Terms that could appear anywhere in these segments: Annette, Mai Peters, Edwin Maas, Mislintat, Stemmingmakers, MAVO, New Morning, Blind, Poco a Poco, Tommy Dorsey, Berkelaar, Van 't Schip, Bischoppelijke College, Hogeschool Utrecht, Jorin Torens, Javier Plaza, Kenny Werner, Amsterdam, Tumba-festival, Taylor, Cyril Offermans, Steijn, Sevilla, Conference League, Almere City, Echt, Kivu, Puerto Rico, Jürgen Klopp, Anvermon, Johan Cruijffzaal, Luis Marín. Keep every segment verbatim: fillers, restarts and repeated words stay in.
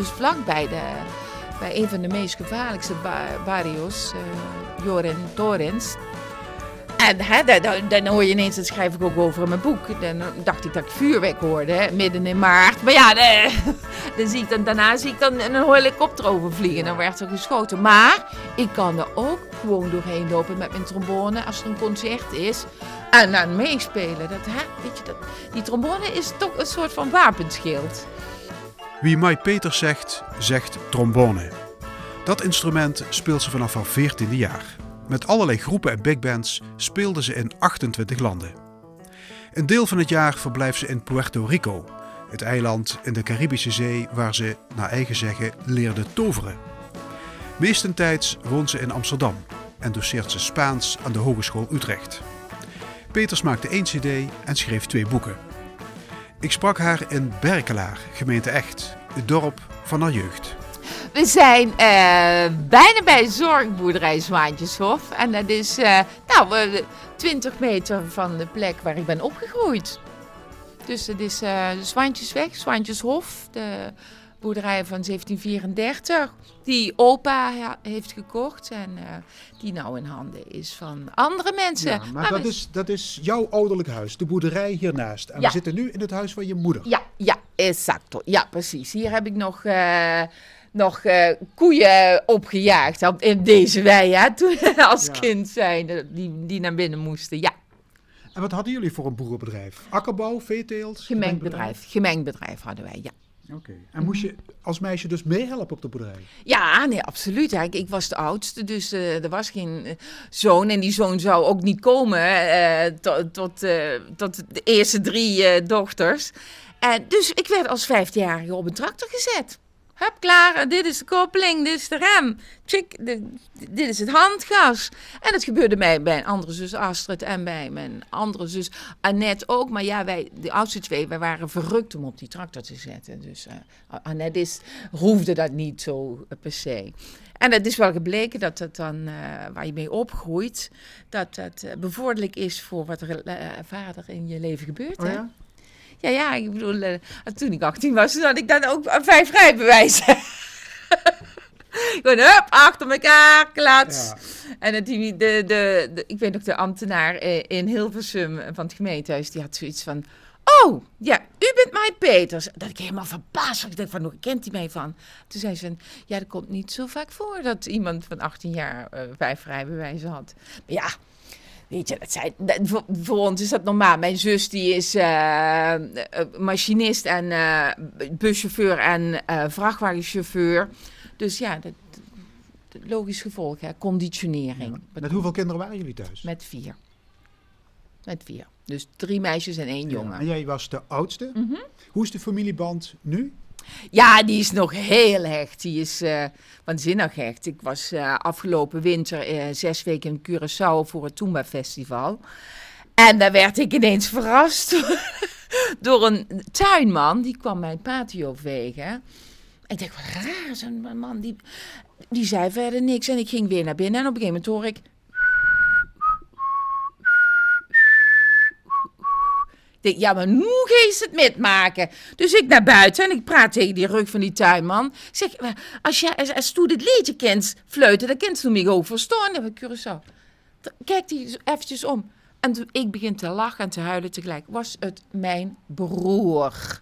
dus vlakbij de, bij een van de meest gevaarlijkste barrios, uh, Jorin Torens. En hè, dan, dan hoor je ineens, dat schrijf ik ook over in mijn boek. Dan dacht ik dat ik vuurwerk hoorde, hè, midden in maart. Maar ja, de, dan zie ik dan, daarna zie ik dan een helikopter overvliegen. Dan werd er geschoten. Maar ik kan er ook gewoon doorheen lopen met mijn trombone als er een concert is. En dan meespelen. Dat, hè, weet je, dat, die trombone is toch een soort van wapenschild. Wie Mai Peters zegt, zegt trombone. Dat instrument speelt ze vanaf haar veertiende jaar. Met allerlei groepen en big bands speelde ze in achtentwintig landen. Een deel van het jaar verblijft ze in Puerto Rico, het eiland in de Caribische Zee waar ze, naar eigen zeggen, leerde toveren. Meestentijds woont ze in Amsterdam en doceert ze Spaans aan de Hogeschool Utrecht. Peters maakte één cd en schreef twee boeken. Ik sprak haar in Berkelaar, gemeente Echt, het dorp van haar jeugd. We zijn uh, bijna bij zorgboerderij Zwaantjeshof. En dat is uh, nou, uh, twintig meter van de plek waar ik ben opgegroeid. Dus dat is uh, Zwaantjesweg, Zwaantjeshof, de boerderij van zeventien vierendertig. Die opa ha- heeft gekocht en uh, die nou in handen is van andere mensen. Ja, maar, maar dat, we... is, dat is jouw ouderlijk huis, de boerderij hiernaast. En ja. We zitten nu in het huis van je moeder. Ja, ja, exacto. Ja, precies. Hier heb ik nog... Uh, Nog uh, koeien opgejaagd in deze wei, hè, toen als ja. kind zijn, die, die naar binnen moesten, ja. En wat hadden jullie voor een boerenbedrijf? Akkerbouw, veeteelt? Gemengd bedrijf, gemengd bedrijf hadden wij, ja. Oké, okay. En mm-hmm. moest je als meisje dus meehelpen op de boerderij? Ja, nee, absoluut. Ik, ik was de oudste, dus uh, er was geen uh, zoon. En die zoon zou ook niet komen uh, to, tot, uh, tot de eerste drie uh, dochters. Uh, dus ik werd als vijftienjarige op een tractor gezet. Hup, klaar, dit is de koppeling, dit is de rem, Tjik, dit, dit is het handgas. En dat gebeurde bij mijn andere zus Astrid en bij mijn andere zus Annette ook. Maar ja, wij, de oudste twee, wij waren verrukt om op die tractor te zetten. Dus uh, Annette is, hoefde dat niet zo uh, per se. En het is wel gebleken dat dat dan, uh, waar je mee opgroeit, dat dat uh, bevorderlijk is voor wat er uh, vader in je leven gebeurt, oh, hè? Ja? Ja, ja, ik bedoel, uh, toen ik achttien was, toen had ik dan ook vijf rijbewijzen. Gewoon, hup, achter elkaar, klats. Ja. En het, de, de, de, ik weet nog, de ambtenaar uh, in Hilversum van het gemeentehuis, die had zoiets van... Oh, ja, u bent Mai Peters. Dat ik helemaal verbaasd was. Ik dacht van, hoe kent hij mij van? Toen zei ze van, ja, dat komt niet zo vaak voor dat iemand van achttien jaar uh, vijf rijbewijzen had. Maar ja... Weet je, dat zijn, dat, voor, voor ons is dat normaal. Mijn zus die is uh, machinist en uh, buschauffeur en uh, vrachtwagenchauffeur. Dus ja, dat, dat logisch gevolg, hè? Conditionering. Ja. Met hoeveel kinderen waren jullie thuis? Met vier. Met vier. Dus drie meisjes en één ja. jongen. En jij was de oudste. Mm-hmm. Hoe is de familieband nu? Ja, die is nog heel hecht. Die is uh, waanzinnig hecht. Ik was uh, afgelopen winter uh, zes weken in Curaçao voor het Tumba-festival. En daar werd ik ineens verrast door een tuinman. Die kwam mijn patio vegen. Ik dacht, wat raar, zo'n man. Die, die zei verder niks. En ik ging weer naar binnen. En op een gegeven moment hoor ik... Ja, maar nu geest het metmaken. Dus ik naar buiten en ik praat tegen die rug van die tuinman. Ik zeg, als jij als, als dit liedje kent, fluiten, dan kent ze mij ook verstaan. Dan Curaçao. Kijk die eventjes om. En ik begin te lachen en te huilen tegelijk. Was het mijn broer.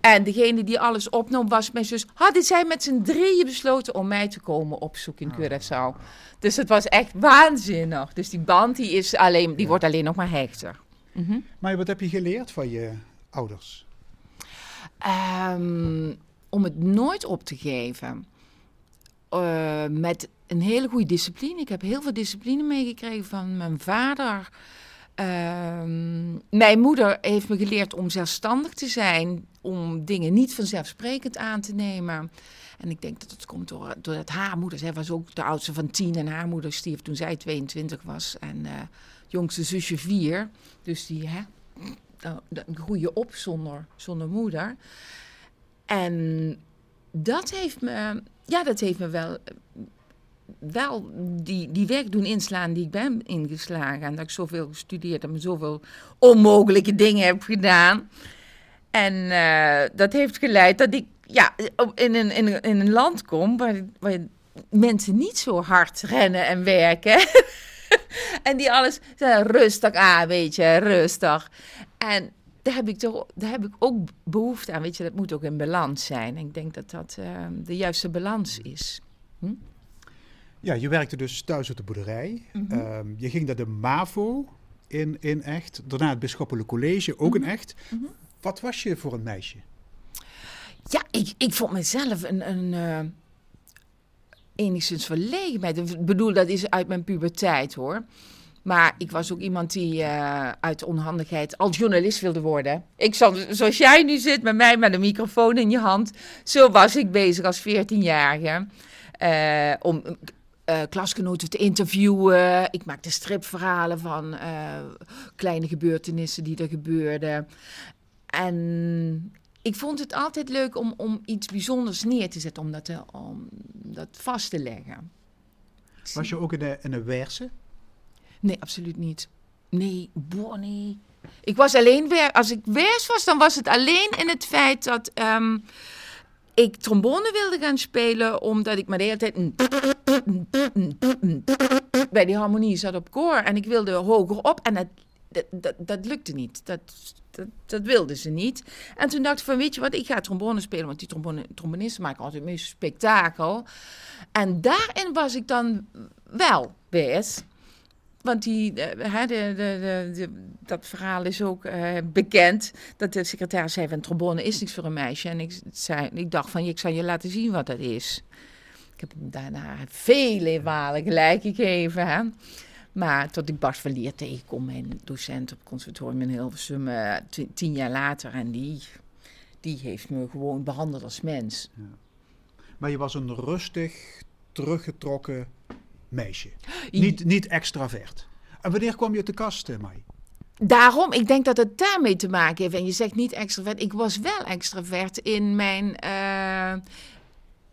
En degene die alles opnam was mijn zus. Hadden zij met z'n drieën besloten om mij te komen opzoeken in Curaçao. Dus het was echt waanzinnig. Dus die band die is alleen, die wordt alleen nog maar hechter. Mm-hmm. Maar wat heb je geleerd van je ouders? Um, om het nooit op te geven. Uh, met een hele goede discipline. Ik heb heel veel discipline meegekregen van mijn vader. Um, mijn moeder heeft me geleerd om zelfstandig te zijn. Om dingen niet vanzelfsprekend aan te nemen. En ik denk dat het komt door, doordat haar moeder... Zij was ook de oudste van tien en haar moeder stierf toen zij tweeëntwintig was. En... Uh, jongste zusje vier, dus die hè, groei je op zonder, zonder moeder. En dat heeft me, ja, dat heeft me wel, wel die, die weg doen inslaan die ik ben ingeslagen. En dat ik zoveel gestudeerd en zoveel onmogelijke dingen heb gedaan. En uh, dat heeft geleid dat ik ja, in een, in een, in een land kom waar, waar mensen niet zo hard rennen en werken. En die alles zijn rustig aan, weet je, rustig. En daar heb ik toch, daar heb ik ook behoefte aan, weet je, dat moet ook in balans zijn. En ik denk dat dat uh, de juiste balans is. Hm? Ja, je werkte dus thuis op de boerderij. Mm-hmm. Um, je ging naar de MAVO in, in Echt. Daarna het Bischoppelijke College, ook mm-hmm. in Echt. Mm-hmm. Wat was je voor een meisje? Ja, ik, ik vond mezelf een... een uh, enigszins verlegenheid. Ik bedoel, dat is uit mijn puberteit, hoor. Maar ik was ook iemand die uh, uit onhandigheid al journalist wilde worden. Ik zat, zoals jij nu zit, met mij met een microfoon in je hand. Zo was ik bezig als veertienjarige. Uh, om uh, klasgenoten te interviewen. Ik maakte stripverhalen van uh, kleine gebeurtenissen die er gebeurden. En... ik vond het altijd leuk om, om iets bijzonders neer te zetten, om dat, te, om dat vast te leggen. Was je ook in de, in de werse? Nee, absoluut niet. Nee, boah, nee. Ik was alleen weer, als ik wers was, dan was het alleen in het feit dat um, ik trombone wilde gaan spelen, omdat ik maar de hele tijd bij die harmonie zat op koor en ik wilde hoger op en het. Dat, dat, dat lukte niet. Dat, dat, dat wilden ze niet. En toen dacht ik van, weet je wat, ik ga trombone spelen. Want die trombone, trombonisten maken altijd een spektakel. En daarin was ik dan wel best. Want die, hè, de, de, de, de, dat verhaal is ook uh, bekend. Dat de secretaris zei van, trombone is niks voor een meisje. En ik, zei, ik dacht van, ik zal je laten zien wat dat is. Ik heb hem daarna vele malen gelijk gegeven, hè. Maar tot ik Bart van Lier tegenkom, mijn docent op het conservatorium in Hilversum, uh, t- tien jaar later. En die, die heeft me gewoon behandeld als mens. Ja. Maar je was een rustig, teruggetrokken meisje. I- niet, niet extravert. En wanneer kwam je uit de kast, uh, Mai? Daarom, ik denk dat het daarmee te maken heeft. En je zegt niet extravert. Ik was wel extravert in mijn, uh,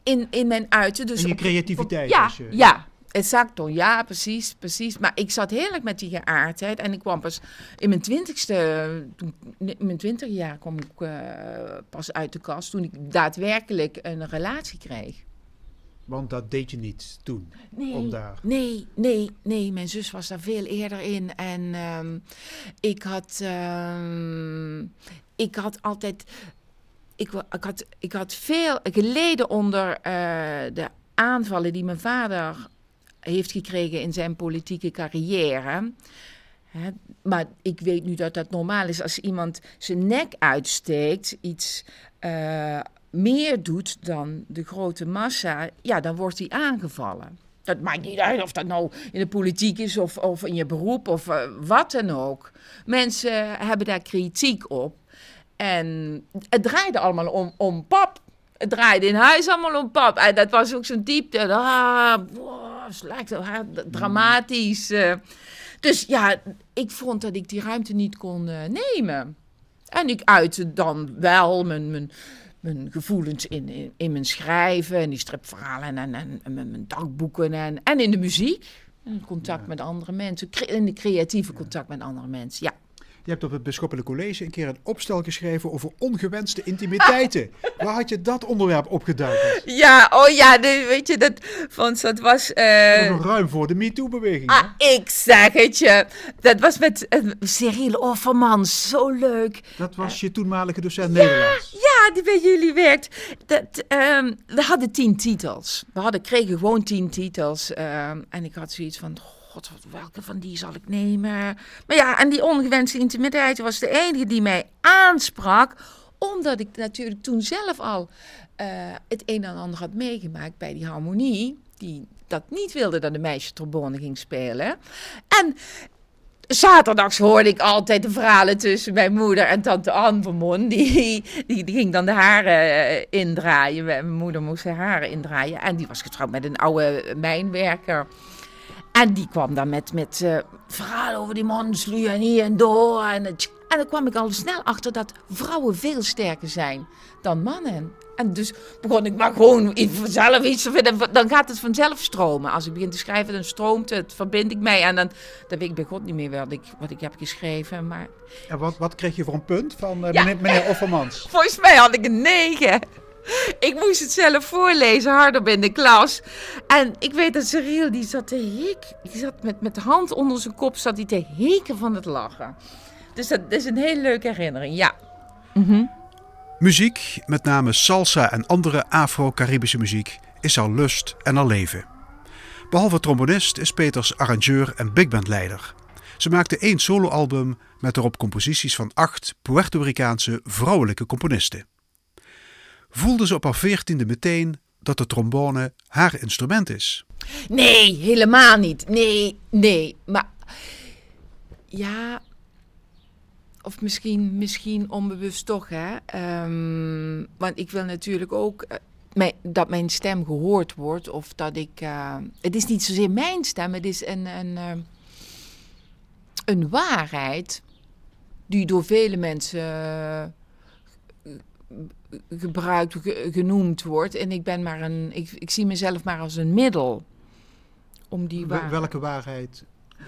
in, in mijn uiten. Dus in je creativiteit. Op, op, ja, je, ja. Exacto, ja, precies, precies. Maar ik zat heerlijk met die geaardheid. En ik kwam pas in mijn twintigste... In mijn twintig jaar kwam ik uh, pas uit de kast... toen ik daadwerkelijk een relatie kreeg. Want dat deed je niet toen? Nee, om daar... nee, nee, nee. Mijn zus was daar veel eerder in. En um, ik had... Um, ik had altijd... Ik, ik, had, ik had veel geleden onder uh, de aanvallen die mijn vader... heeft gekregen in zijn politieke carrière. Hè? Maar ik weet nu dat dat normaal is. Als iemand zijn nek uitsteekt, iets uh, meer doet dan de grote massa, ja, dan wordt hij aangevallen. Dat maakt niet uit of dat nou in de politiek is of, of in je beroep of uh, wat dan ook. Mensen hebben daar kritiek op. En het draaide allemaal om, om pap. Het draaide in huis allemaal om pap. En dat was ook zo'n diepte. Ah, wow, het lijkt wel dramatisch. Dus ja, ik vond dat ik die ruimte niet kon uh, nemen. En ik uitte dan wel mijn, mijn, mijn gevoelens in, in, in mijn schrijven. En die stripverhalen en, en, en, en mijn dagboeken. En, en in de muziek. En contact ja. met andere mensen. Cre- in de creatieve contact ja. met andere mensen, ja. Je hebt op het Bischoppelijke College een keer een opstel geschreven over ongewenste intimiteiten. Waar had je dat onderwerp opgeduikeld? Ja, oh ja, de, weet je, dat, Frans, dat was... Uh... Nog ruim voor de MeToo-beweging. Ah, hè? Ik zeg het je. Dat was met uh, Cyril Offermans, zo leuk. Dat was je toenmalige docent uh, Nederlands. Ja, ja, die bij jullie werkt. Dat, um, we hadden tien titels. We hadden, kregen gewoon tien titels. Um, en ik had zoiets van... God, welke van die zal ik nemen? Maar ja, en die ongewenste intimiteit was de enige die mij aansprak. Omdat ik natuurlijk toen zelf al uh, het een en ander had meegemaakt bij die harmonie. Die dat niet wilde dat de meisje trombone ging spelen. En zaterdags hoorde ik altijd de verhalen tussen mijn moeder en tante Anvermon. Die, die, die ging dan de haren indraaien. Mijn moeder moest haar haren indraaien. En die was getrouwd met een oude mijnwerker. En die kwam dan met, met uh, verhalen over die manslu en hier en door. En, en dan kwam ik al snel achter dat vrouwen veel sterker zijn dan mannen. En dus begon ik maar gewoon vanzelf iets te vinden. Dan gaat het vanzelf stromen. Als ik begin te schrijven, dan stroomt het, verbind ik mij. En dan, dan weet ik bij God niet meer wat ik, wat ik heb geschreven. Maar... En wat, wat kreeg je voor een punt van uh, ja. meneer, meneer Offermans? Volgens mij had ik een negen. Ik moest het zelf voorlezen, hardop in de klas. En ik weet dat Cyril, die zat te hikken. Die zat met, met de hand onder zijn kop, zat hij te hikken van het lachen. Dus dat is een hele leuke herinnering, ja. Mm-hmm. Muziek, met name salsa en andere Afro-Caribische muziek, is haar lust en haar leven. Behalve trombonist is Peters arrangeur en bigbandleider. Ze maakte één soloalbum met erop composities van acht Puerto Ricaanse vrouwelijke componisten. Voelde ze op haar veertiende meteen dat de trombone haar instrument is? Nee, helemaal niet. Nee, nee. Maar ja, of misschien, misschien onbewust toch, hè. Um, want ik wil natuurlijk ook uh, mijn, dat mijn stem gehoord wordt. Of dat ik... Uh, het is niet zozeer mijn stem, het is een... een uh, Een waarheid die door vele mensen gebruikt, ge, genoemd wordt. En ik ben maar een. Ik, ik zie mezelf maar als een middel om die waarheid. Welke waarheid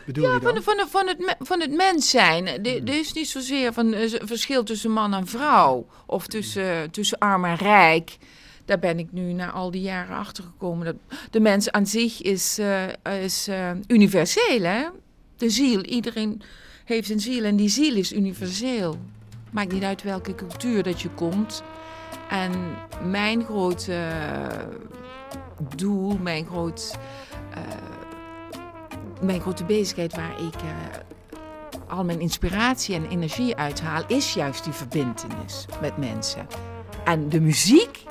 bedoel ja, je dan? Ja, van, van, van, het, van het mens zijn. Er is niet zozeer van een verschil tussen man en vrouw of tussen, tussen arm en rijk. Daar ben ik nu na al die jaren achter gekomen. Dat de mens aan zich is, uh, is uh, universeel, hè? De ziel, iedereen heeft een ziel en die ziel is universeel. Maakt niet uit welke cultuur dat je komt. En mijn grote doel, mijn, groot, uh, mijn grote bezigheid waar ik uh, al mijn inspiratie en energie uithaal, is juist die verbintenis met mensen. En de muziek,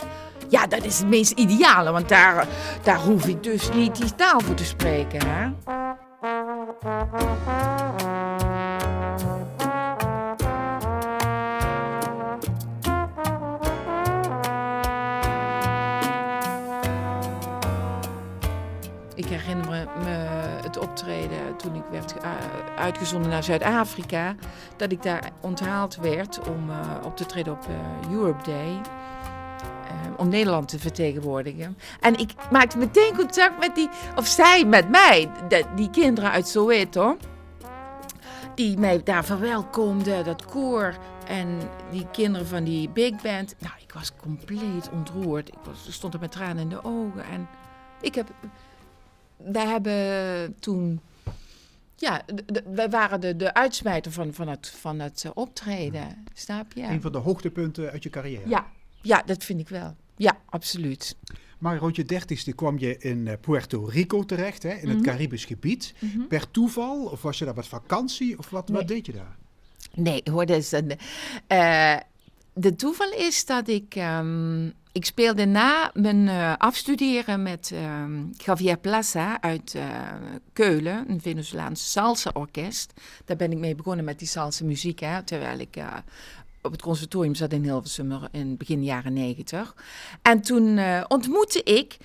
ja, dat is het meest ideale, want daar, daar hoef ik dus niet die taal voor te spreken, hè? Ik herinner me het optreden toen ik werd uitgezonden naar Zuid-Afrika, dat ik daar onthaald werd om op te treden op Europe Day, om Nederland te vertegenwoordigen. En ik maakte meteen contact met die... of zij met mij, de, die kinderen uit Soweto... die mij daar verwelkomden, dat koor... en die kinderen van die big band. Nou, ik was compleet ontroerd. Ik was, stond er met tranen in de ogen. En ik heb... Wij hebben toen... Ja, de, de, wij waren de, de uitsmijter van, van, het, van het optreden. Snap je? Een van de hoogtepunten uit je carrière. Ja. Ja, dat vind ik wel. Ja, absoluut. Maar rond je dertigste kwam je in Puerto Rico terecht, hè, in mm-hmm. het Caribisch gebied. Mm-hmm. Per toeval? Of was je daar met vakantie? Of wat, nee. wat deed je daar? Nee, hoor, dus, uh, uh, de toeval is dat ik... Um, ik speelde na mijn uh, afstuderen met um, Javier Plaza uit uh, Keulen, een Venezolaans salsa-orkest. Daar ben ik mee begonnen met die salsa-muziek, hè, terwijl ik... Uh, op het conservatorium zat in Hilversum in begin jaren negentig. En toen uh, ontmoette ik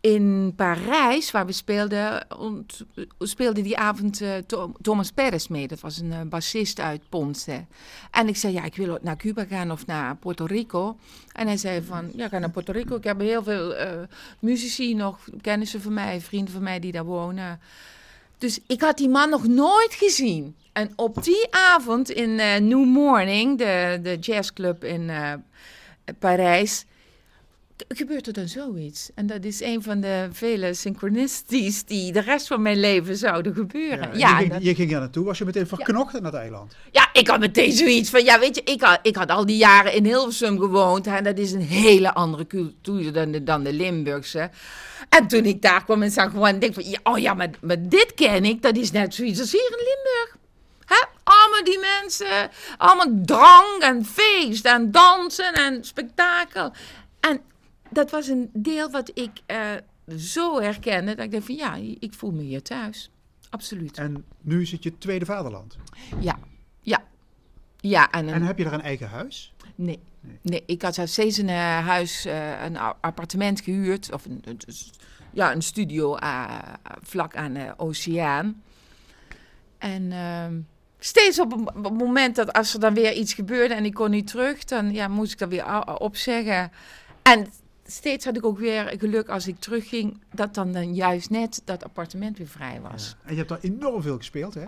in Parijs, waar we speelden, ont, speelde die avond uh, to, Thomas Perez mee. Dat was een uh, bassist uit Ponce. En ik zei, ja, ik wil naar Cuba gaan of naar Puerto Rico. En hij zei van, ja, ga naar Puerto Rico. Ik heb heel veel uh, muzici nog, kennissen van mij, vrienden van mij die daar wonen. Dus ik had die man nog nooit gezien. En op die avond in uh, New Morning, de, de jazzclub in uh, Parijs, k- gebeurt er dan zoiets. En dat is een van de vele synchronicities die de rest van mijn leven zouden gebeuren. Ja, ja, je, ging, dat... je ging daar naartoe, was je meteen verknocht aan ja. het eiland? Ja, ik had meteen zoiets van, ja weet je, ik had, ik had al die jaren in Hilversum gewoond. En dat is een hele andere cultuur dan de, dan de Limburgse. En toen ik daar kwam in San Juan, denk ik van, ja, oh ja, maar, maar dit ken ik. Dat is net zoiets als hier in Limburg. He? Allemaal die mensen, allemaal drank en feest en dansen en spektakel. En dat was een deel wat ik uh, zo herkende, dat ik dacht van ja, ik voel me hier thuis. Absoluut. En nu zit je tweede vaderland. Ja, ja. ja en, een... en heb je daar een eigen huis? Nee, nee. nee ik had steeds een uh, huis, uh, een appartement gehuurd, of een, dus, ja, een studio uh, vlak aan de oceaan. En uh, steeds op, op het moment dat als er dan weer iets gebeurde en ik kon niet terug, dan ja, moest ik dat weer opzeggen. En steeds had ik ook weer geluk als ik terugging, dat dan, dan juist net dat appartement weer vrij was. Ja. En je hebt daar enorm veel gespeeld, hè?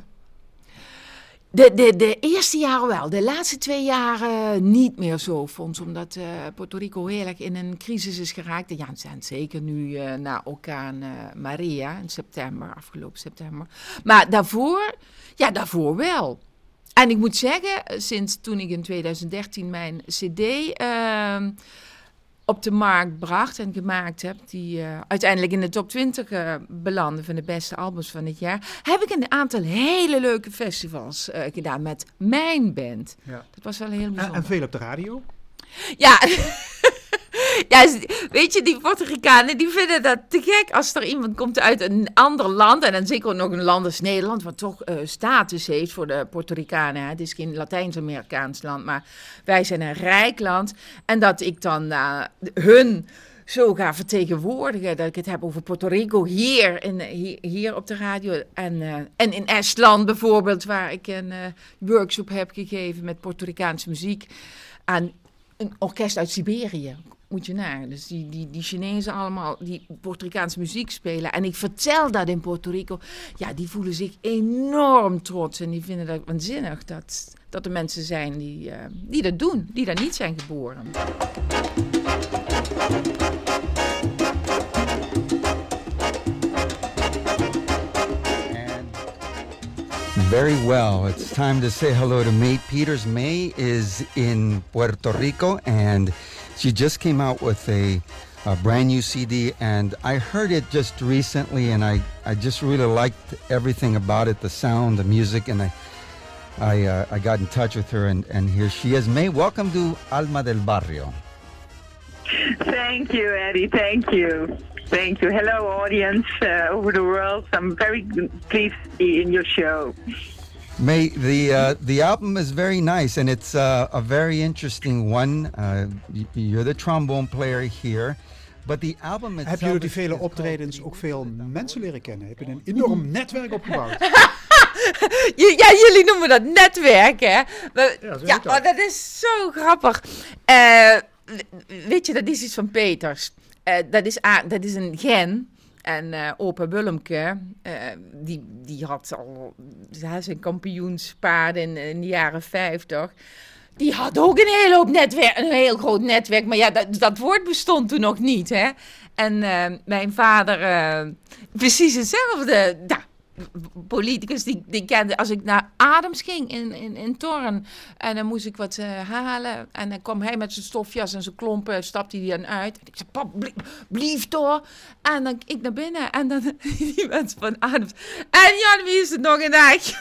De, de, de eerste jaren wel, de laatste twee jaren niet meer zo, vond ze, omdat uh, Puerto Rico heel erg in een crisis is geraakt. En ja, we zijn zeker nu uh, na orkaan uh, Maria in september, afgelopen september. Maar daarvoor, ja, daarvoor wel. En ik moet zeggen, sinds toen ik in twintig dertien mijn cd uh, op de markt bracht en gemaakt heb, die uh, uiteindelijk in de top twintig uh, belandde van de beste albums van het jaar, heb ik een aantal hele leuke festivals uh, gedaan met mijn band. Ja. Dat was wel heel bijzonder. En, en veel op de radio? Ja. Ja, weet je, die Puerto Ricanen die vinden dat te gek als er iemand komt uit een ander land. En dan zeker nog een land als Nederland, wat toch uh, status heeft voor de Puerto Ricanen. Hè. Het is geen Latijns-Amerikaans land, maar wij zijn een rijk land. En dat ik dan uh, hun zo ga vertegenwoordigen. Dat ik het heb over Puerto Rico hier, in, hier, hier op de radio. En, uh, en in Estland bijvoorbeeld, waar ik een uh, workshop heb gegeven met Puerto Ricaanse muziek aan een orkest uit Siberië. Moet je naar. Dus die, die, die Chinezen allemaal die Puerto Ricaanse muziek spelen. En ik vertel dat in Puerto Rico. Ja, die voelen zich enorm trots. En die vinden dat waanzinnig. Dat, dat er mensen zijn die, uh, die dat doen. Die daar niet zijn geboren. Very well. It's time to say hello to Mai Peters. May is in Puerto Rico and she just came out with a, a brand new C D, and I heard it just recently, and I, I just really liked everything about it, the sound, the music, and I I, uh, I got in touch with her, and, and here she is. May, welcome to Alma del Barrio. Thank you, Eddie. Thank you. Thank you. Hello, audience uh, over the world. I'm very pleased to be in your show. May, the uh, the album is very nice, and it's uh, a very interesting one. Uh, you're the trombone player here, but the album itself... Heb je door die vele optredens ook veel mensen leren kennen? Heb je een enorm netwerk opgebouwd? Ja, jullie noemen dat netwerk, hè? Maar, ja, ja, oh, dat is zo grappig. Uh, weet je, dat is iets van Peters. Uh, dat, is a- dat is een gen... En uh, opa Willemke, uh, die, die had al ja, zijn kampioenspaard in, in de jaren vijftig. Die had ook een hele hoop netwerk, een heel groot netwerk. Maar ja, dat, dat woord bestond toen nog niet. Hè? En uh, mijn vader, uh, precies hetzelfde. Ja, politicus, die, die kende. Als ik naar Adams ging in, in, in Toren en dan moest ik wat uh, halen. En dan kwam hij met zijn stofjas en zijn klompen, stapte hij dan uit. En ik zei, pap, blief, blief door. En dan ik naar binnen en dan die mensen van Adams. En Jan, wie is het nog een eindje?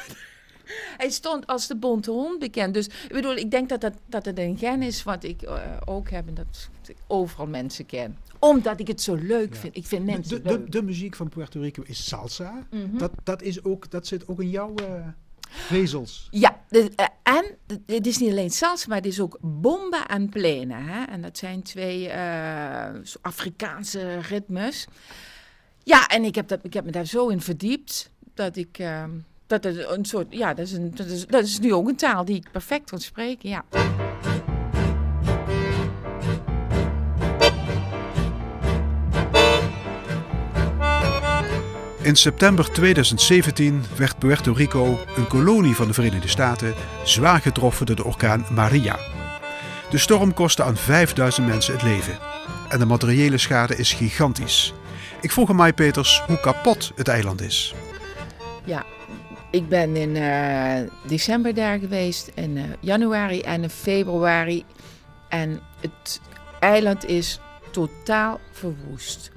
Hij stond als de Bonte Hond bekend. Dus ik bedoel, ik denk dat, dat, dat het een gen is wat ik uh, ook heb en dat ik overal mensen ken. Omdat ik het zo leuk ja. vind. Ik vind mensen de, de, leuk. De, de muziek van Puerto Rico is salsa. Mm-hmm. Dat, dat, is ook, dat zit ook in jouw uh, vezels. Ja, de, uh, en het is niet alleen salsa, maar het is ook bomba en plena. Hè? En dat zijn twee uh, Afrikaanse ritmes. Ja, en ik heb, dat, ik heb me daar zo in verdiept dat ik... Uh, Dat is een soort, ja, dat is, een, dat, is, dat is nu ook een taal die ik perfect kan spreken, ja. In september twintig zeventien werd Puerto Rico, een kolonie van de Verenigde Staten, zwaar getroffen door de orkaan Maria. De storm kostte aan vijfduizend mensen het leven. En de materiële schade is gigantisch. Ik vroeg aan Mai Peters hoe kapot het eiland is. Ja. Ik ben in uh, december daar geweest, in uh, januari en in februari. En het eiland is totaal verwoest.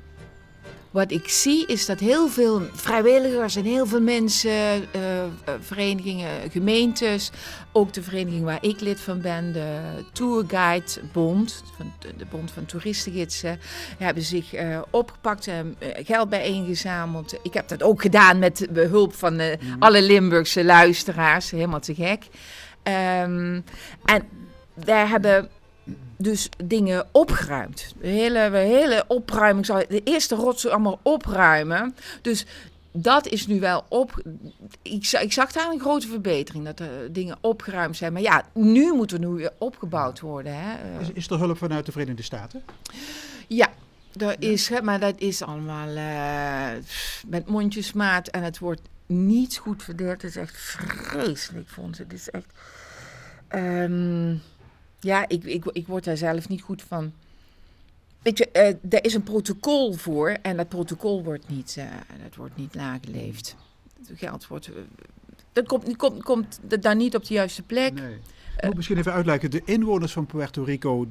Wat ik zie is dat heel veel vrijwilligers en heel veel mensen, uh, uh, verenigingen, gemeentes, ook de vereniging waar ik lid van ben, de Tourguide Bond, van de Bond van Toeristengidsen, hebben zich uh, opgepakt en uh, geld bijeengezameld. Ik heb dat ook gedaan met behulp van uh, mm. alle Limburgse luisteraars, helemaal te gek. Um, en daar hebben... Dus dingen opgeruimd. De hele, de hele opruiming. De eerste rotzooi allemaal opruimen. Dus dat is nu wel op... Ik, ik zag daar een grote verbetering. Dat er dingen opgeruimd zijn. Maar ja, nu moet er nu weer opgebouwd worden. Hè. Is, is er hulp vanuit de Verenigde Staten? Ja. Dat is, hè, maar dat is allemaal uh, met mondjesmaat en het wordt niets goed verdeeld. Het is echt vreselijk, vond ze. Het is echt... Um, ja, ik, ik, ik word daar zelf niet goed van. Weet je, uh, er is een protocol voor en dat protocol wordt niet, uh, dat wordt niet nageleefd. Het geld wordt... Uh, dat komt, komt, komt daar niet op de juiste plek. Nee. Ik moet misschien even uitleggen, de inwoners van Puerto Rico,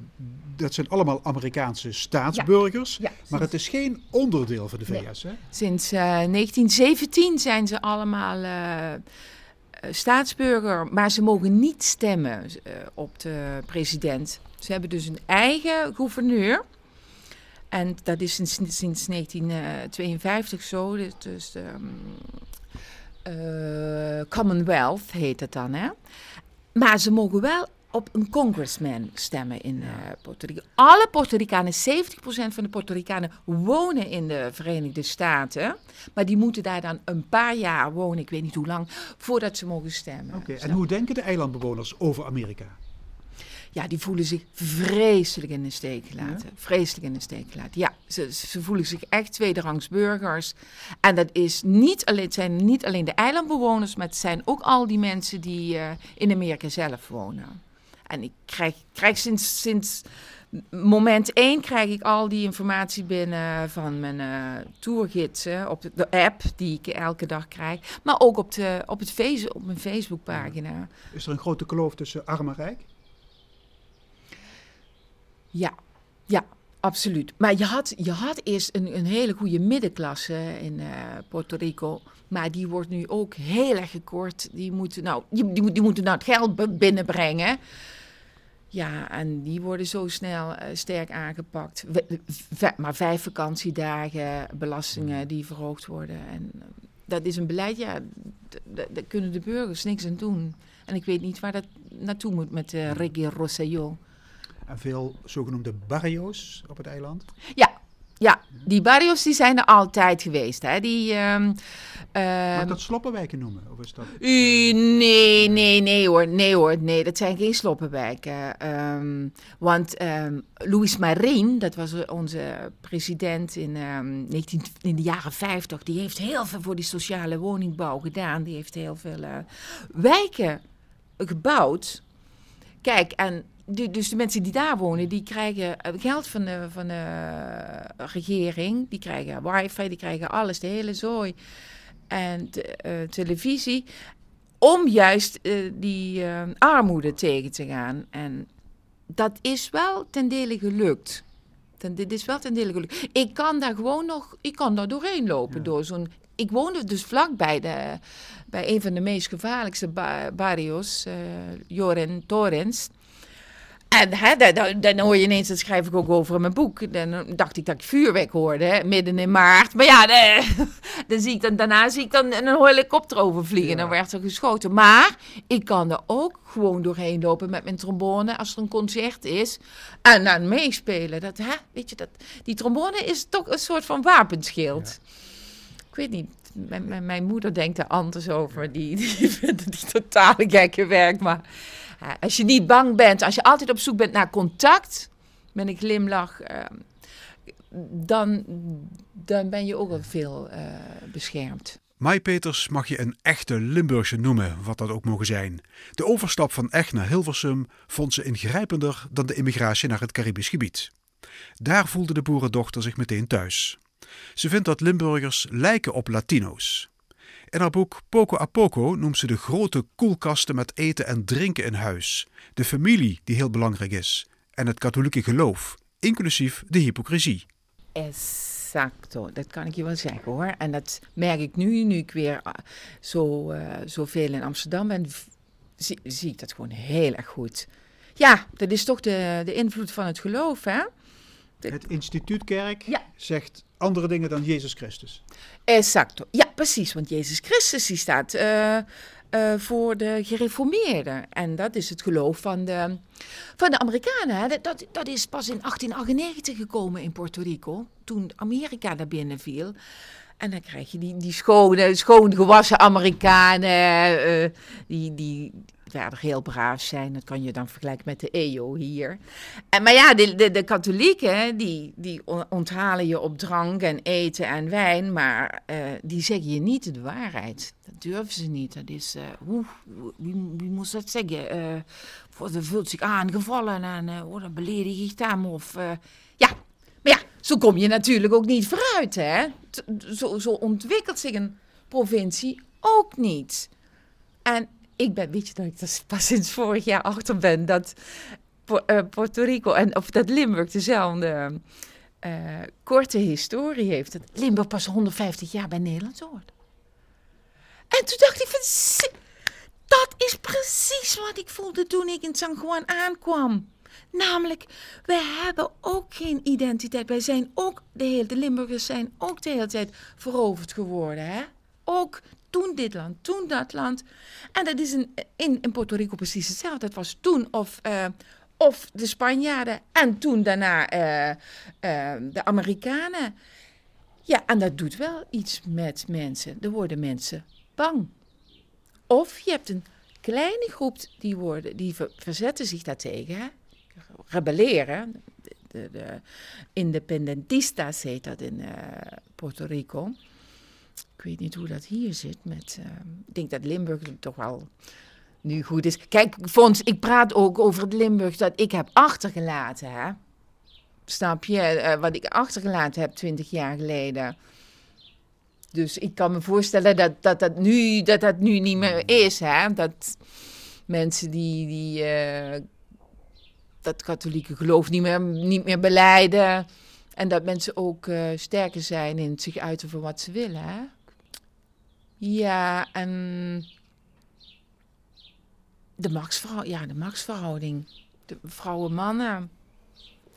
dat zijn allemaal Amerikaanse staatsburgers. Ja, ja, maar het is geen onderdeel van de V S. Nee. Hè? Sinds uh, negentien zeventien zijn ze allemaal uh, staatsburger, maar ze mogen niet stemmen uh, op de president. Ze hebben dus een eigen gouverneur. En dat is sinds, sinds negentien tweeënvijftig zo, dus um, uh, Commonwealth heet het dan, hè. Maar ze mogen wel op een congressman stemmen in uh, Puerto Rico. Alle Puerto Ricanen, zeventig procent van de Puerto Ricanen wonen in de Verenigde Staten. Maar die moeten daar dan een paar jaar wonen, ik weet niet hoe lang, voordat ze mogen stemmen. Oké, en hoe denken de eilandbewoners over Amerika? Ja, die voelen zich vreselijk in de steek gelaten. Ja? Vreselijk in de steek gelaten. Ja, ze, ze voelen zich echt tweederangs burgers. En dat is niet alleen, het zijn niet alleen de eilandbewoners, maar het zijn ook al die mensen die uh, in Amerika zelf wonen. En ik krijg, krijg sinds, sinds moment één krijg ik al die informatie binnen van mijn uh, tourgidsen op de, de app die ik elke dag krijg. Maar ook op, de, op, het face, op mijn Facebookpagina. Is er een grote kloof tussen arm en rijk? Ja, ja, absoluut. Maar je had, je had eerst een, een hele goede middenklasse in uh, Puerto Rico. Maar die wordt nu ook heel erg gekort. Die moeten nou, die, die, die moeten nou het geld binnenbrengen. Ja, en die worden zo snel uh, sterk aangepakt. We, we, maar vijf vakantiedagen, belastingen die verhoogd worden. En uh, dat is een beleid, ja, d- d- daar kunnen de burgers niks aan doen. En ik weet niet waar dat naartoe moet met uh, Reggae Rosselló. En veel zogenoemde barrio's op het eiland? Ja, ja. Die barrio's die zijn er altijd geweest. Hè. Die, um, uh, Mag dat sloppenwijken noemen? Of is dat... U, nee, nee, nee hoor. Nee hoor, nee, dat zijn geen sloppenwijken. Um, want um, Luis Marín, dat was onze president in, um, negentien, in de jaren vijftig... die heeft heel veel voor die sociale woningbouw gedaan. Die heeft heel veel uh, wijken gebouwd. Kijk, en... De, dus de mensen die daar wonen, die krijgen geld van de, van de regering. Die krijgen wifi, die krijgen alles, de hele zooi. En de, uh, televisie. Om juist uh, die uh, armoede tegen te gaan. En dat is wel ten dele gelukt. Ten, dit is wel ten dele gelukt. Ik kan daar gewoon nog, ik kan daar doorheen lopen. Ja. Door zo'n, ik woonde dus vlak bij, de, bij een van de meest gevaarlijkste ba- barrios, uh, Jorin Torens. En hè, dan, dan hoor je ineens, dat schrijf ik ook over in mijn boek. Dan dacht ik dat ik vuurwerk hoorde, hè, midden in maart. Maar ja, dan, dan zie ik dan, daarna zie ik dan een helikopter overvliegen. Ja. Dan werd er geschoten. Maar ik kan er ook gewoon doorheen lopen met mijn trombone als er een concert is. En dan meespelen. Dat, hè, weet je, dat, die trombone is toch een soort van wapenschild. Ja. Ik weet niet. Mijn, mijn, mijn moeder denkt er anders over. Die, die vindt die totale gekke werk, maar... Als je niet bang bent, als je altijd op zoek bent naar contact, met een glimlach, uh, dan, dan ben je ook al veel uh, beschermd. Mai Peters mag je een echte Limburgse noemen, wat dat ook mogen zijn. De overstap van Echt naar Hilversum vond ze ingrijpender dan de immigratie naar het Caribisch gebied. Daar voelde de boerendochter zich meteen thuis. Ze vindt dat Limburgers lijken op Latino's. In haar boek Poco a Poco noemt ze de grote koelkasten met eten en drinken in huis. De familie die heel belangrijk is. En het katholieke geloof, inclusief de hypocrisie. Exacto, dat kan ik je wel zeggen hoor. En dat merk ik nu, nu ik weer zo, uh, zo veel in Amsterdam ben, zie, zie ik dat gewoon heel erg goed. Ja, dat is toch de, de invloed van het geloof, hè? Het instituutkerk ja. Zegt andere dingen dan Jezus Christus. Exacto. Ja, precies. Want Jezus Christus die staat uh, uh, voor de gereformeerden. En dat is het geloof van de, van de Amerikanen. Hè. Dat, dat, dat is pas in achttien achtennegentig gekomen in Puerto Rico. Toen Amerika daar binnen viel. En dan krijg je die, die schone, schoon gewassen Amerikanen. Uh, die... die rechtvaardig, heel braaf zijn. Dat kan je dan vergelijken met de E O hier. En, maar ja, de, de, de katholieken, die, die onthalen je op drank en eten en wijn, maar uh, die zeggen je niet de waarheid. Dat durven ze niet. Dat is, uh, hoe, wie, wie moest dat zeggen? Uh, er voelt zich aangevallen en uh, oh, dan beledig ik hem. Of, uh, ja, maar ja, zo kom je natuurlijk ook niet vooruit, hè? T- zo, zo ontwikkelt zich een provincie ook niet. En ik ben, weet je dat ik er pas sinds vorig jaar achter ben, dat uh, Puerto Rico en of dat Limburg dezelfde uh, korte historie heeft. Dat Limburg pas honderdvijftig jaar bij Nederland hoort. En toen dacht ik van, dat is precies wat ik voelde toen ik in San Juan aankwam. Namelijk, we hebben ook geen identiteit. Wij zijn ook, de, hele, de Limburgers zijn ook de hele tijd veroverd geworden, hè? Ook toen dit land, toen dat land. En dat is in, in, in Puerto Rico precies hetzelfde. Dat was toen of, uh, of de Spanjaarden en toen daarna uh, uh, de Amerikanen. Ja, en dat doet wel iets met mensen. Er worden mensen bang. Of je hebt een kleine groep die, worden, die ver, verzetten zich daartegen, hè? Rebelleren. De, de, de independentistas heet dat in uh, Puerto Rico. Ik weet niet hoe dat hier zit. Met, uh, ik denk dat Limburg toch wel nu goed is. Kijk, Fons, ik praat ook over het Limburg dat ik heb achtergelaten. Hè? Snap je? Uh, wat ik achtergelaten heb twintig jaar geleden. Dus ik kan me voorstellen dat dat, dat, nu, dat, dat nu niet meer is. Hè? Dat mensen die, die uh, dat katholieke geloof niet meer, niet meer belijden. En dat mensen ook uh, sterker zijn in het zich uiten voor wat ze willen. Hè? Ja, en de machtsverhouding, ja, de machtsverhouding. De vrouwen-mannen.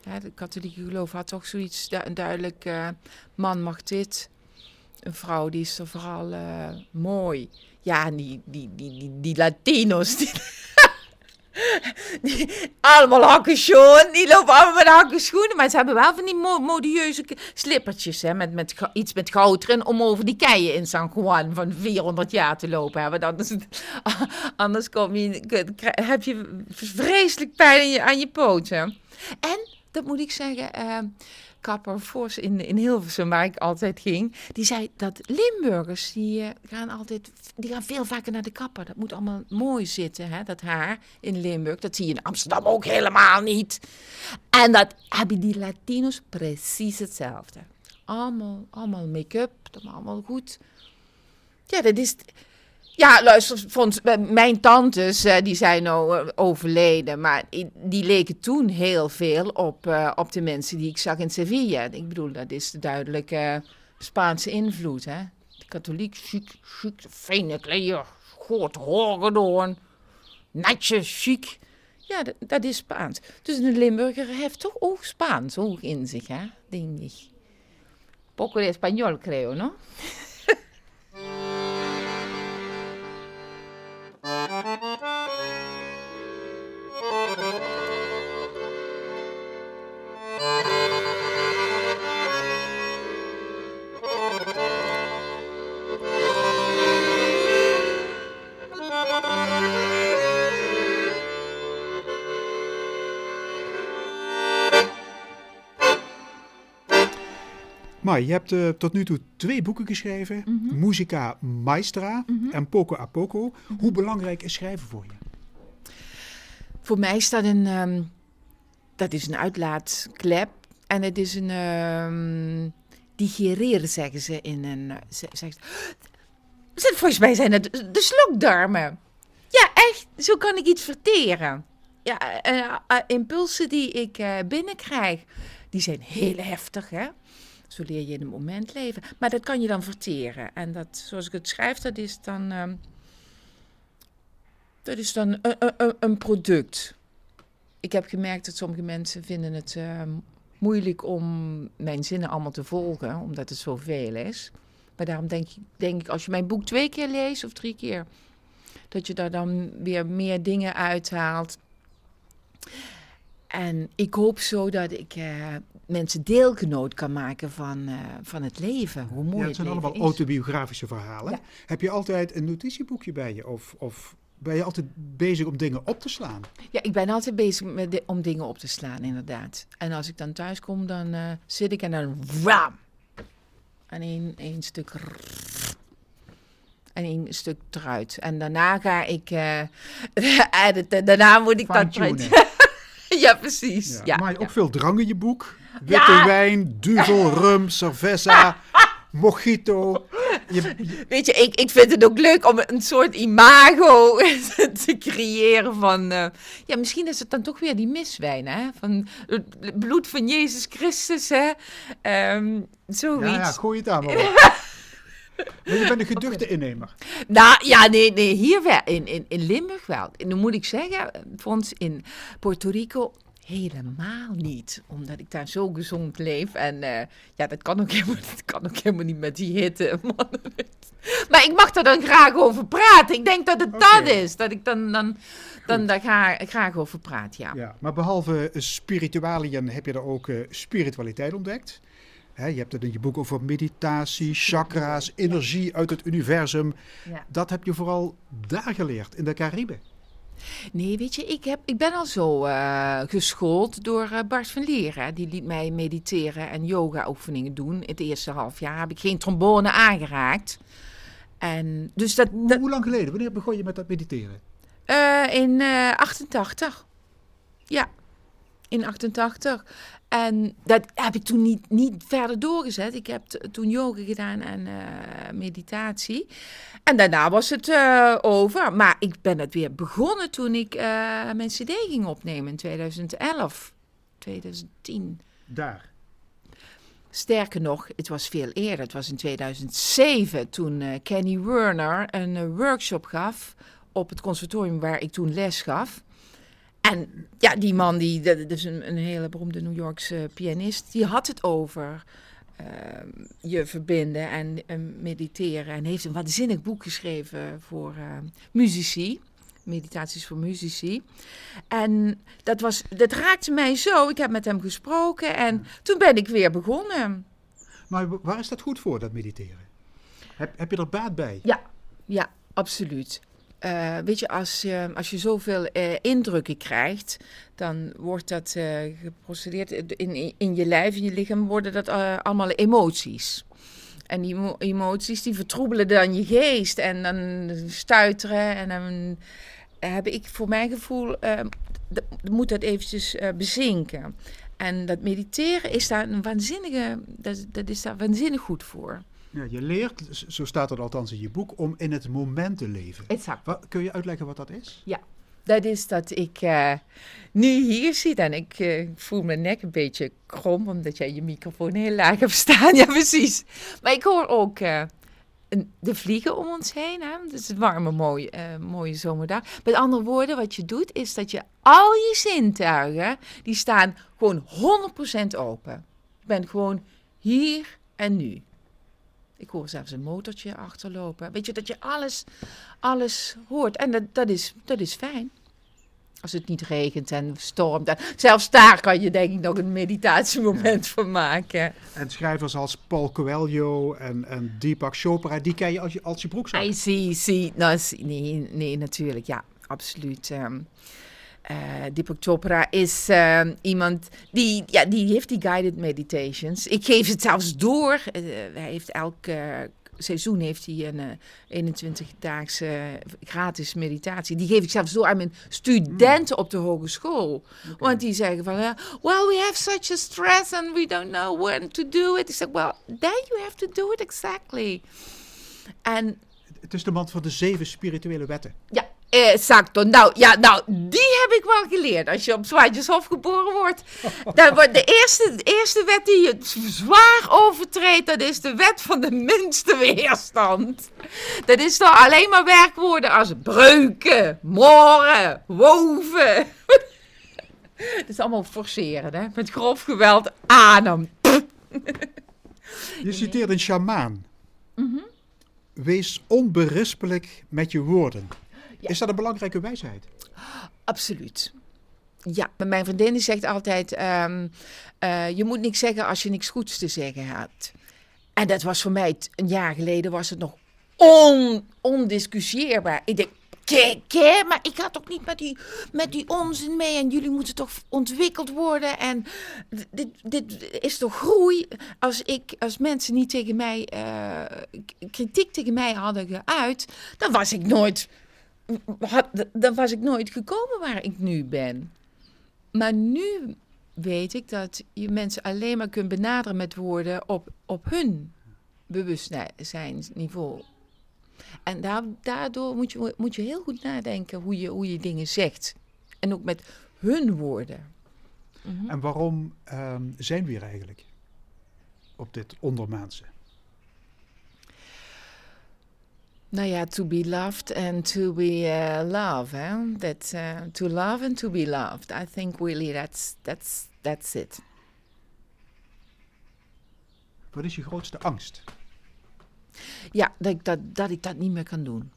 Ja, de katholieke geloof had toch zoiets du- duidelijk. Uh, man mag dit. Een vrouw die is er vooral uh, mooi. Ja, en die, die, die, die, die Latino's. Die Die, allemaal hakken schoon, die lopen allemaal met hakken schoenen, maar ze hebben wel van die mo- modieuze slippertjes, hè, met, met iets met goud erin, om over die keien in San Juan van vierhonderd jaar te lopen, hè, want anders, anders kom je, heb je vreselijk pijn aan je, aan je poten. En, dat moet ik zeggen, uh, kapper Fors in, in Hilversum, waar ik altijd ging, die zei dat Limburgers, die uh, gaan altijd, die gaan veel vaker naar de kapper. Dat moet allemaal mooi zitten, hè? Dat haar in Limburg. Dat zie je in Amsterdam ook helemaal niet. En dat hebben die Latino's precies hetzelfde. Allemaal, allemaal make-up, allemaal goed. Ja, dat is... Ja, luister, vond, mijn tantes, uh, die zijn nou uh, overleden, maar die leken toen heel veel op, uh, op de mensen die ik zag in Sevilla. Ik bedoel, dat is de duidelijke uh, Spaanse invloed, hè. De katholiek, chic, chic, fijne kleren, goed horgedoorn, netjes, chic. Ja, d- dat is Spaans. Dus een Limburger heeft toch ook Spaans ook in zich, hè, denk ik. Poco de español, creo, no? Mai, je hebt uh, tot nu toe twee boeken geschreven. Mm-hmm. Musica Maestra mm-hmm. en Poco a Poco. Mm-hmm. Hoe belangrijk is schrijven voor je? Voor mij is dat een... Um, dat is een uitlaatklep. En het is een... Um, digereren, zeggen ze in een... Zeg, volgens mij zijn het de slokdarmen. Ja, echt. Zo kan ik iets verteren. Ja, uh, uh, impulsen die ik uh, binnenkrijg, die zijn heel heftig, hè? Zo leer je in het moment leven. Maar dat kan je dan verteren. En dat, zoals ik het schrijf, dat is dan... Um, dat is dan een, een, een product. Ik heb gemerkt dat sommige mensen vinden het uh, moeilijk om mijn zinnen allemaal te volgen. Omdat het zoveel is. Maar daarom denk, denk ik, als je mijn boek twee keer leest of drie keer... dat je daar dan weer meer dingen uithaalt. En ik hoop zo dat ik... Uh, mensen deelgenoot kan maken van, uh, van het leven, hoe mooi ja, het, het leven is. Het zijn allemaal autobiografische verhalen. Ja. Heb je altijd een notitieboekje bij je? Of, of ben je altijd bezig om dingen op te slaan? Ja, ik ben altijd bezig met de, om dingen op te slaan, inderdaad. En als ik dan thuis kom, dan uh, zit ik en dan wam! En één, één stuk... En één stuk truit. En daarna ga ik uh, editen. Daarna moet ik dat truit... Ja, precies. Ja. Ja, maar ja. Ook veel drank in je boek. Witte ja. wijn, duvel, rum, cerveza, mojito. Je... Weet je, ik, ik vind het ook leuk om een soort imago te creëren van... Uh, ja, misschien is het dan toch weer die miswijn, hè? Van het bloed van Jezus Christus, hè? Um, zoiets. Ja, ja, gooi het aan, maar op. Maar je bent een geduchte okay. innemer. Nou, ja, nee, nee hier wel. In, in, in Limburg wel. En dan moet ik zeggen, Frans, in Puerto Rico helemaal niet. Omdat ik daar zo gezond leef. En uh, ja, dat kan, ook helemaal, dat kan ook helemaal niet met die hitte. Man. Maar ik mag er dan graag over praten. Ik denk dat het okay. dat is. Dat ik dan, dan, dan daar graag, graag over praat, ja. ja. Maar behalve spiritualien heb je er ook uh, spiritualiteit ontdekt. He, je hebt het in je boek over meditatie, chakra's, energie ja. uit het universum. Ja. Dat heb je vooral daar geleerd, in de Cariben. Nee, weet je, ik, heb, ik ben al zo uh, geschoold door uh, Bart van Lier. Hè. Die liet mij mediteren en yoga-oefeningen doen. Het eerste half jaar heb ik geen trombone aangeraakt. En dus dat, dat... Hoe, hoe lang geleden? Wanneer begon je met dat mediteren? Uh, in uh, achtentachtig. Ja, in achtentachtig. En dat heb ik toen niet, niet verder doorgezet. Ik heb t- toen yoga gedaan en uh, meditatie. En daarna was het uh, over. Maar ik ben het weer begonnen toen ik uh, mijn cd ging opnemen in tweeduizend elf. tweeduizend tien. Daar. Sterker nog, het was veel eerder. Het was in tweeduizend zeven toen uh, Kenny Werner een uh, workshop gaf op het conservatorium waar ik toen les gaf. En ja, die man, die, dat is een, een hele beroemde New Yorkse pianist, die had het over uh, je verbinden en uh, mediteren. En heeft een waanzinnig boek geschreven voor uh, muzici, meditaties voor muzici. En dat, was, dat raakte mij zo, ik heb met hem gesproken en toen ben ik weer begonnen. Maar waar is dat goed voor, dat mediteren? Heb, heb je er baat bij? Ja, ja, absoluut. Uh, weet je, als, uh, als je zoveel uh, indrukken krijgt, dan wordt dat uh, geprocedeerd in, in je lijf, in je lichaam, worden dat uh, allemaal emoties. En die mo- emoties die vertroebelen dan je geest en dan stuiteren. En dan heb ik voor mijn gevoel, uh, d- moet dat eventjes uh, bezinken. En dat mediteren is daar een waanzinnige, dat, dat is daar waanzinnig goed voor. Ja, je leert, zo staat het althans in je boek, om in het moment te leven. Exact. Wat, kun je uitleggen wat dat is? Ja, dat is dat ik uh, nu hier zit en ik uh, voel mijn nek een beetje krom, omdat jij je microfoon heel laag hebt staan. Ja, precies. Maar ik hoor ook uh, de vliegen om ons heen. Hè? Het is een warme, mooie, uh, mooie zomerdag. Met andere woorden, wat je doet, is dat je al je zintuigen, die staan gewoon honderd procent open. Je bent gewoon hier en nu. Ik hoor zelfs een motortje achterlopen. Weet je, dat je alles, alles hoort. En dat, dat, is, dat is fijn. Als het niet regent en stormt. En zelfs daar kan je denk ik nog een meditatiemoment ja. van maken. En schrijvers als Paul Coelho en, en Deepak Chopra, die ken je als je, als je broekzak. I see, see. No, see. Nee, nee, natuurlijk. Ja, absoluut. Um, uh, Deepak Chopra is um, iemand die, ja, die heeft die guided meditations. Ik geef het zelfs door. Uh, hij heeft elk uh, seizoen heeft hij een uh, eenentwintig-daagse uh, gratis meditatie. Die geef ik zelfs door aan mijn studenten mm. op de hogeschool. Okay. Want die zeggen van, uh, well, we have such a stress and we don't know when to do it. Ik zeg, well, then you have to do it exactly. En het is de man van de zeven spirituele wetten. Ja. Exacto. Nou, ja, nou, die heb ik wel geleerd. Als je op Zwaantjeshof geboren wordt, dan wordt de eerste, de eerste wet die je zwaar overtreedt, dat is de wet van de minste weerstand. Dat is dan alleen maar werkwoorden als breuken, moren, woven. Dat is allemaal forceren, hè? Met grof geweld, adem. Je citeert een sjamaan. Mm-hmm. Wees onberispelijk met je woorden. Ja. Is dat een belangrijke wijsheid? Absoluut. Ja, mijn vriendin die zegt altijd... Um, uh, je moet niks zeggen als je niks goeds te zeggen hebt. En dat was voor mij t- een jaar geleden was het nog on- ondiscussieerbaar. Ik denk, Kijk, maar ik had ook niet met die, met die onzin mee. En jullie moeten toch ontwikkeld worden. En dit, dit is toch groei. Als, ik, als mensen niet tegen mij, uh, kritiek tegen mij hadden geuit, dan was ik nooit, had, dan was ik nooit gekomen waar ik nu ben. Maar nu weet ik dat je mensen alleen maar kunt benaderen met woorden op, op hun bewustzijnsniveau. En da- daardoor moet je, moet je heel goed nadenken hoe je, hoe je dingen zegt. En ook met hun woorden. Mm-hmm. En waarom um, zijn we hier eigenlijk op dit ondermaanse? Nou ja, to be loved and to be uh, loved. Hè? That, uh, to love and to be loved. I think really that's, that's, that's it. Wat is je grootste angst? Ja, dat ik dat, dat ik dat niet meer kan doen.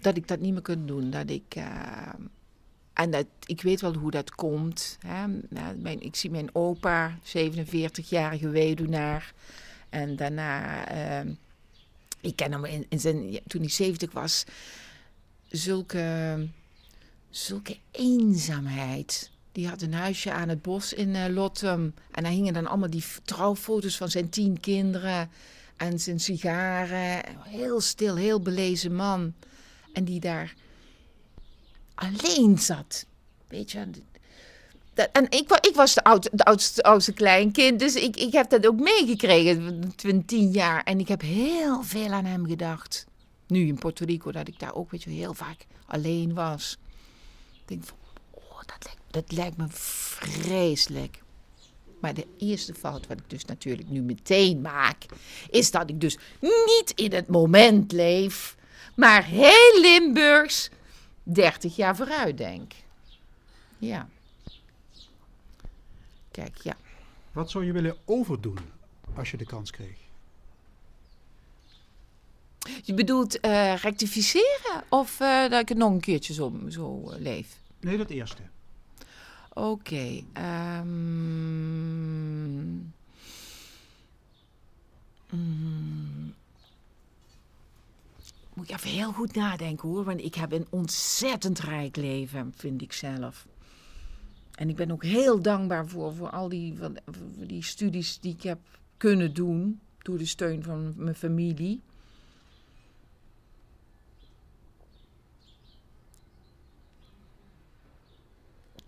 Dat ik dat niet meer kan doen. Dat ik, uh, en dat, ik weet wel hoe dat komt. Hè? Nou, mijn, ik zie mijn opa, zevenenveertigjarige weduwnaar. En daarna, uh, ik ken hem in, in zijn, toen hij zeventig was, zulke, zulke eenzaamheid. Die had een huisje aan het bos in uh, Lottum. En daar hingen dan allemaal die trouwfoto's van zijn tien kinderen. En zijn sigaren, heel stil, heel belezen man. En die daar alleen zat. Weet je. Dat, en ik, ik was de, oud, de oudste, oudste kleinkind, dus ik, ik heb dat ook meegekregen, tien jaar. En ik heb heel veel aan hem gedacht. Nu in Puerto Rico, dat ik daar ook weet je, heel vaak alleen was. Ik denk van, oh, dat lijkt, dat lijkt me vreselijk. Maar de eerste fout wat ik dus natuurlijk nu meteen maak, is dat ik dus niet in het moment leef, maar heel Limburgs dertig jaar vooruit denk. Ja. Kijk, ja. Wat zou je willen overdoen als je de kans kreeg? Je bedoelt uh, rectificeren of uh, dat ik het nog een keertje zo, zo uh, leef? Nee, dat eerste. Oké, okay, um, um, moet ik even heel goed nadenken hoor, want ik heb een ontzettend rijk leven, vind ik zelf. En ik ben ook heel dankbaar voor, voor al die, voor die studies die ik heb kunnen doen, door de steun van mijn familie.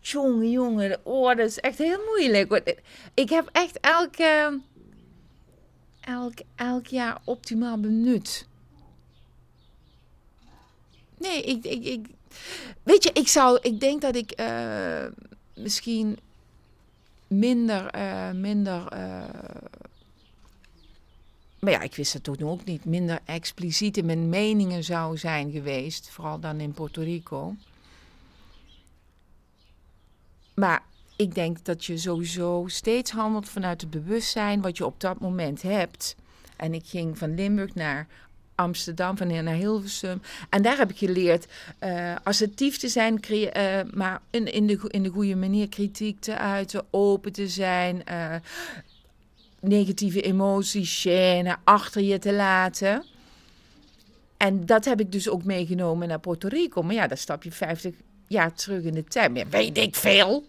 Jongen, jongen, oh, dat is echt heel moeilijk. Ik heb echt elke, elk, elk jaar optimaal benut. Nee, ik, ik, ik, weet je, ik zou, ik denk dat ik uh, misschien minder, uh, minder, uh, maar ja, ik wist dat toen ook niet, minder expliciet in mijn meningen zou zijn geweest, vooral dan in Puerto Rico. Maar ik denk dat je sowieso steeds handelt vanuit het bewustzijn wat je op dat moment hebt. En ik ging van Limburg naar Amsterdam, van hier naar Hilversum. En daar heb ik geleerd uh, assertief te zijn, crea- uh, maar in, in, de, in de goede manier kritiek te uiten, open te zijn. Uh, negatieve emoties, gêne, achter je te laten. En dat heb ik dus ook meegenomen naar Puerto Rico. Maar ja, daar stap je vijftig... Ja, terug in de tijd. Ja, weet ik veel.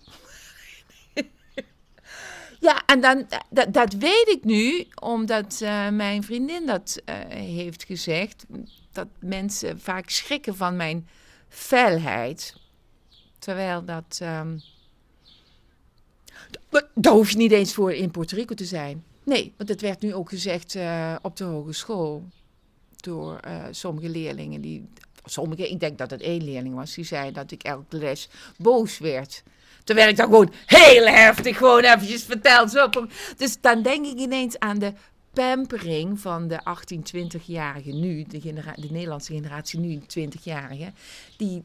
Ja, en dan, dat, dat weet ik nu, omdat uh, mijn vriendin dat uh, heeft gezegd. Dat mensen vaak schrikken van mijn felheid. Terwijl dat... Um, d- daar hoef je niet eens voor in Puerto Rico te zijn. Nee, want dat werd nu ook gezegd uh, op de hogeschool. Door uh, sommige leerlingen die... Sommige, ik denk dat het één leerling was, die zei dat ik elke les boos werd. Terwijl ik dan gewoon heel heftig gewoon eventjes verteld. Zo. Dus dan denk ik ineens aan de pampering van de achttien, twintigjarigen nu, de, genera- de Nederlandse generatie nu, twintigjarigen, die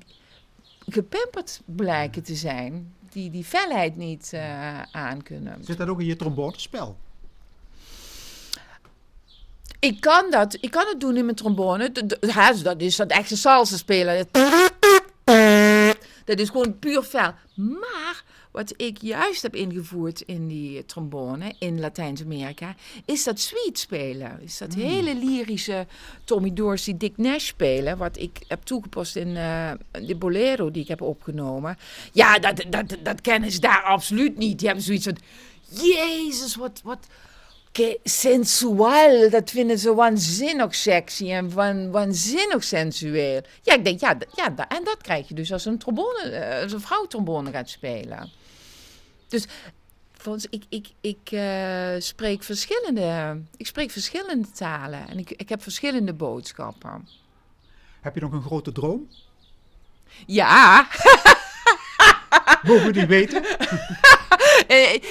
gepamperd blijken te zijn, die die felheid niet uh, aankunnen. Zit dat ook in je trombonespel? Ik kan, dat, ik kan het doen in mijn trombone. Dat is dat echte salsa spelen. Dat is gewoon puur fel. Maar Wat ik juist heb ingevoerd in die trombone in Latijns-Amerika, is dat sweet spelen. Is dat mm. hele lyrische Tommy Dorsey, Dick Nash spelen, wat ik heb toegepast in uh, de bolero die ik heb opgenomen. Ja, dat, dat, dat kennen ze daar absoluut niet. Die hebben zoiets van, jezus, wat... wat Que sensual, dat vinden ze waanzinnig sexy en wan, waanzinnig sensueel. Ja, ik denk, ja, d- ja d- en dat krijg je dus als een trombone, als een vrouw trombone gaat spelen. Dus volgens, ik, ik, ik, uh, spreek verschillende, ik spreek verschillende talen en ik, ik heb verschillende boodschappen. Heb je nog een grote droom? Ja. Mogen we die weten?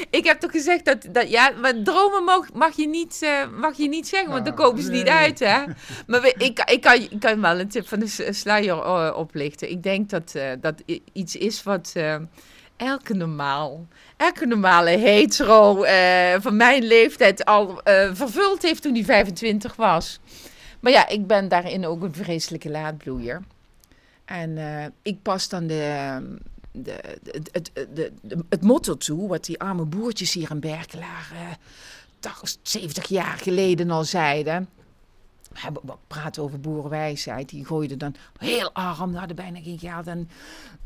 Ik heb toch gezegd dat, dat ja, maar dromen mag, mag, je niet, uh, mag je niet zeggen, want dan kopen ze nee. niet uit, hè. Maar we, ik, ik, kan, ik kan wel een tip van de sluier uh, oplichten. Ik denk dat uh, dat iets is wat uh, elke normaal, elke normale hetero uh, van mijn leeftijd al uh, vervuld heeft toen hij vijfentwintig was. Maar ja, ik ben daarin ook een vreselijke laatbloeier. En uh, ik pas dan de... Uh, De, het, het, het, het motto toe, wat die arme boertjes hier in Berkelaar eh, zeventig jaar geleden al zeiden. We praten over boerenwijsheid. Die gooiden dan heel arm, hadden bijna geen geld. En,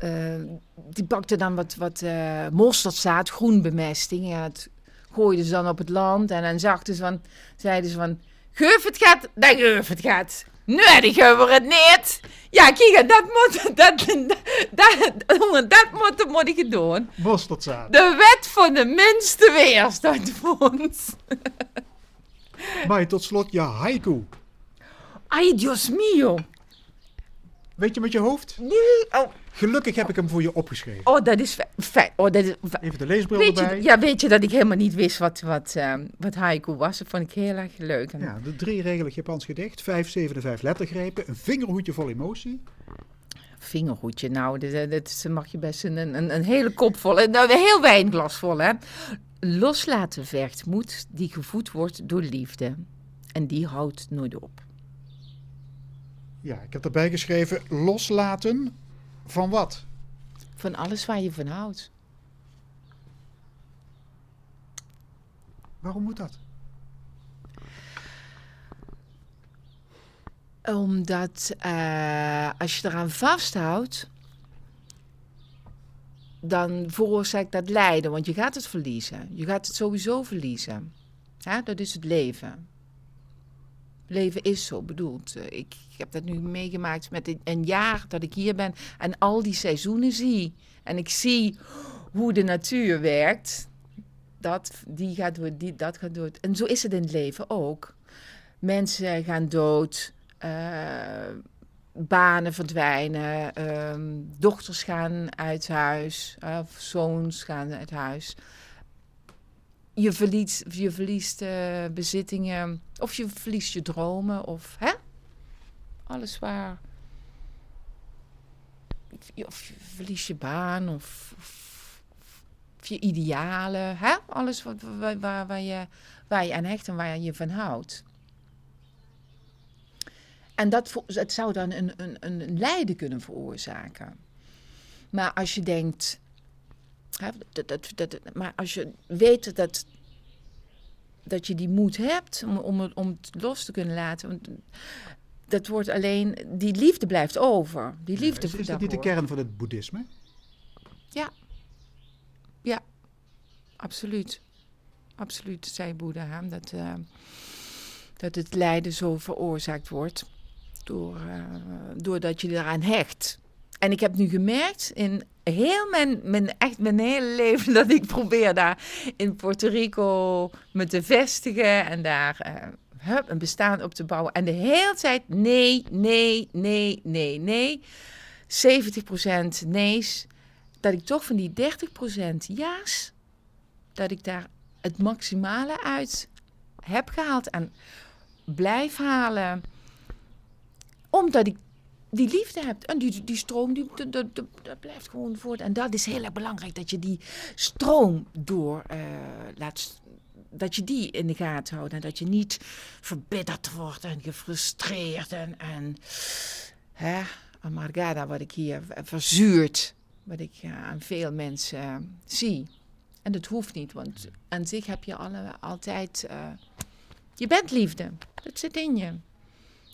uh, die pakten dan wat, wat uh, mosterdzaad, groenbemesting. Ja, het gooiden ze dan op het land. En dan zachten ze van, zeiden ze van, geuf het gaat, dan geuf het gaat. Nee, die geven we het niet. Ja, kijk, dat moet, dat, dat, dat, dat moet, moet ik doen. Mosterdzaad. De wet van de minste weerstand vond. Maar tot slot je haiku. Ay, Dios mio. Weet je met je hoofd? Nee. Oh. Gelukkig heb ik hem voor je opgeschreven. Oh, dat is fijn. Oh, dat is fijn. Even de leesbril weet erbij. Je, ja, weet je dat ik helemaal niet wist wat, wat, uh, wat haiku was? Dat vond ik heel erg leuk. En ja, de drieregelig Japans gedicht. Vijf, zeven en vijf lettergrepen. Een vingerhoedje vol emotie. Vingerhoedje, nou, dat, dat mag je best een, een, een hele kop vol. Een, een heel wijnglas vol, hè. Loslaten vergt moed die gevoed wordt door liefde. En die houdt nooit op. Ja, ik heb erbij geschreven, loslaten... Van wat? Van alles waar je van houdt. Waarom moet dat? Omdat uh, als je eraan vasthoudt, dan veroorzaakt dat lijden. Want je gaat het verliezen. Je gaat het sowieso verliezen. Ja, dat is het leven. Leven is zo bedoeld. Ik heb dat nu meegemaakt met een jaar dat ik hier ben en al die seizoenen zie. En ik zie hoe de natuur werkt. Dat, die gaat door, die, dat gaat door. En zo is het in het leven ook. Mensen gaan dood, uh, banen verdwijnen, uh, dochters gaan uit huis, uh, zoons gaan uit huis. Je verliest, je verliest uh, bezittingen, of je verliest je dromen, of hè? Alles waar. Of je verliest je baan, of, of, of je idealen, hè? Alles wat, waar, waar, waar, je, waar je aan hecht en waar je van houdt. En dat het zou dan een, een, een lijden kunnen veroorzaken. Maar als je denkt... Ja, dat, dat, dat, maar als je weet dat, dat je die moed hebt om, om, het, om het los te kunnen laten, dat wordt alleen, die liefde blijft over. Die liefde ja, is is dat niet de kern van het boeddhisme? Ja, ja, absoluut. Absoluut, zei Boeddha, dat, uh, dat het lijden zo veroorzaakt wordt door, uh, doordat je eraan hecht. En ik heb nu gemerkt in heel mijn, mijn, echt mijn hele leven dat ik probeer daar in Puerto Rico me te vestigen en daar uh, hup, een bestaan op te bouwen. En de hele tijd nee, nee, nee, nee, nee. zeventig procent nee's. Dat ik toch van die dertig procent ja's, dat ik daar het maximale uit heb gehaald en blijf halen. Omdat ik die liefde hebt. En die, die stroom, die, die, die, dat blijft gewoon voort. En dat is heel erg belangrijk, dat je die stroom door uh, laat... Dat je die in de gaten houdt. En dat je niet verbitterd wordt en gefrustreerd. En, en hè, amargada, wat ik hier verzuurd. wat ik uh, aan veel mensen uh, zie. En dat hoeft niet, want aan zich heb je alle, altijd... Uh, je bent liefde, dat zit in je.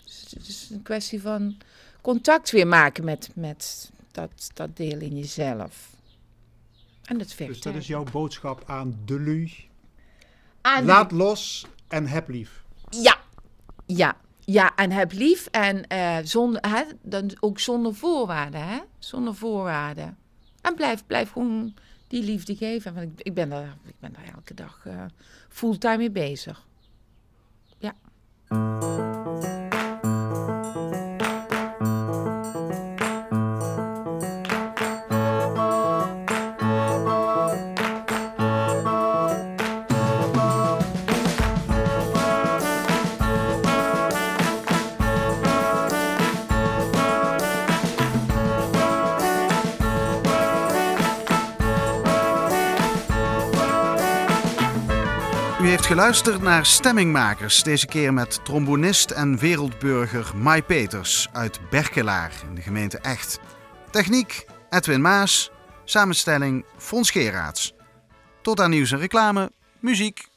Dus het is een kwestie van contact weer maken met, met dat, dat deel in jezelf. En dat vindt, dus dat is jouw boodschap aan de lui. Aan Laat los en heb lief. Ja, ja. Ja, en heb lief en uh, zonder, hè, dan ook zonder voorwaarden, hè? Zonder voorwaarden. En blijf, blijf gewoon die liefde geven. Want ik, ik, ben, daar, ik ben daar elke dag uh, fulltime mee bezig. Ja. Geluisterd naar Stemmingmakers, deze keer met trombonist en wereldburger Mai Peters uit Berkelaar in de gemeente Echt. Techniek Edwin Maas, samenstelling Fons Geraerts. Tot aan nieuws en reclame, muziek.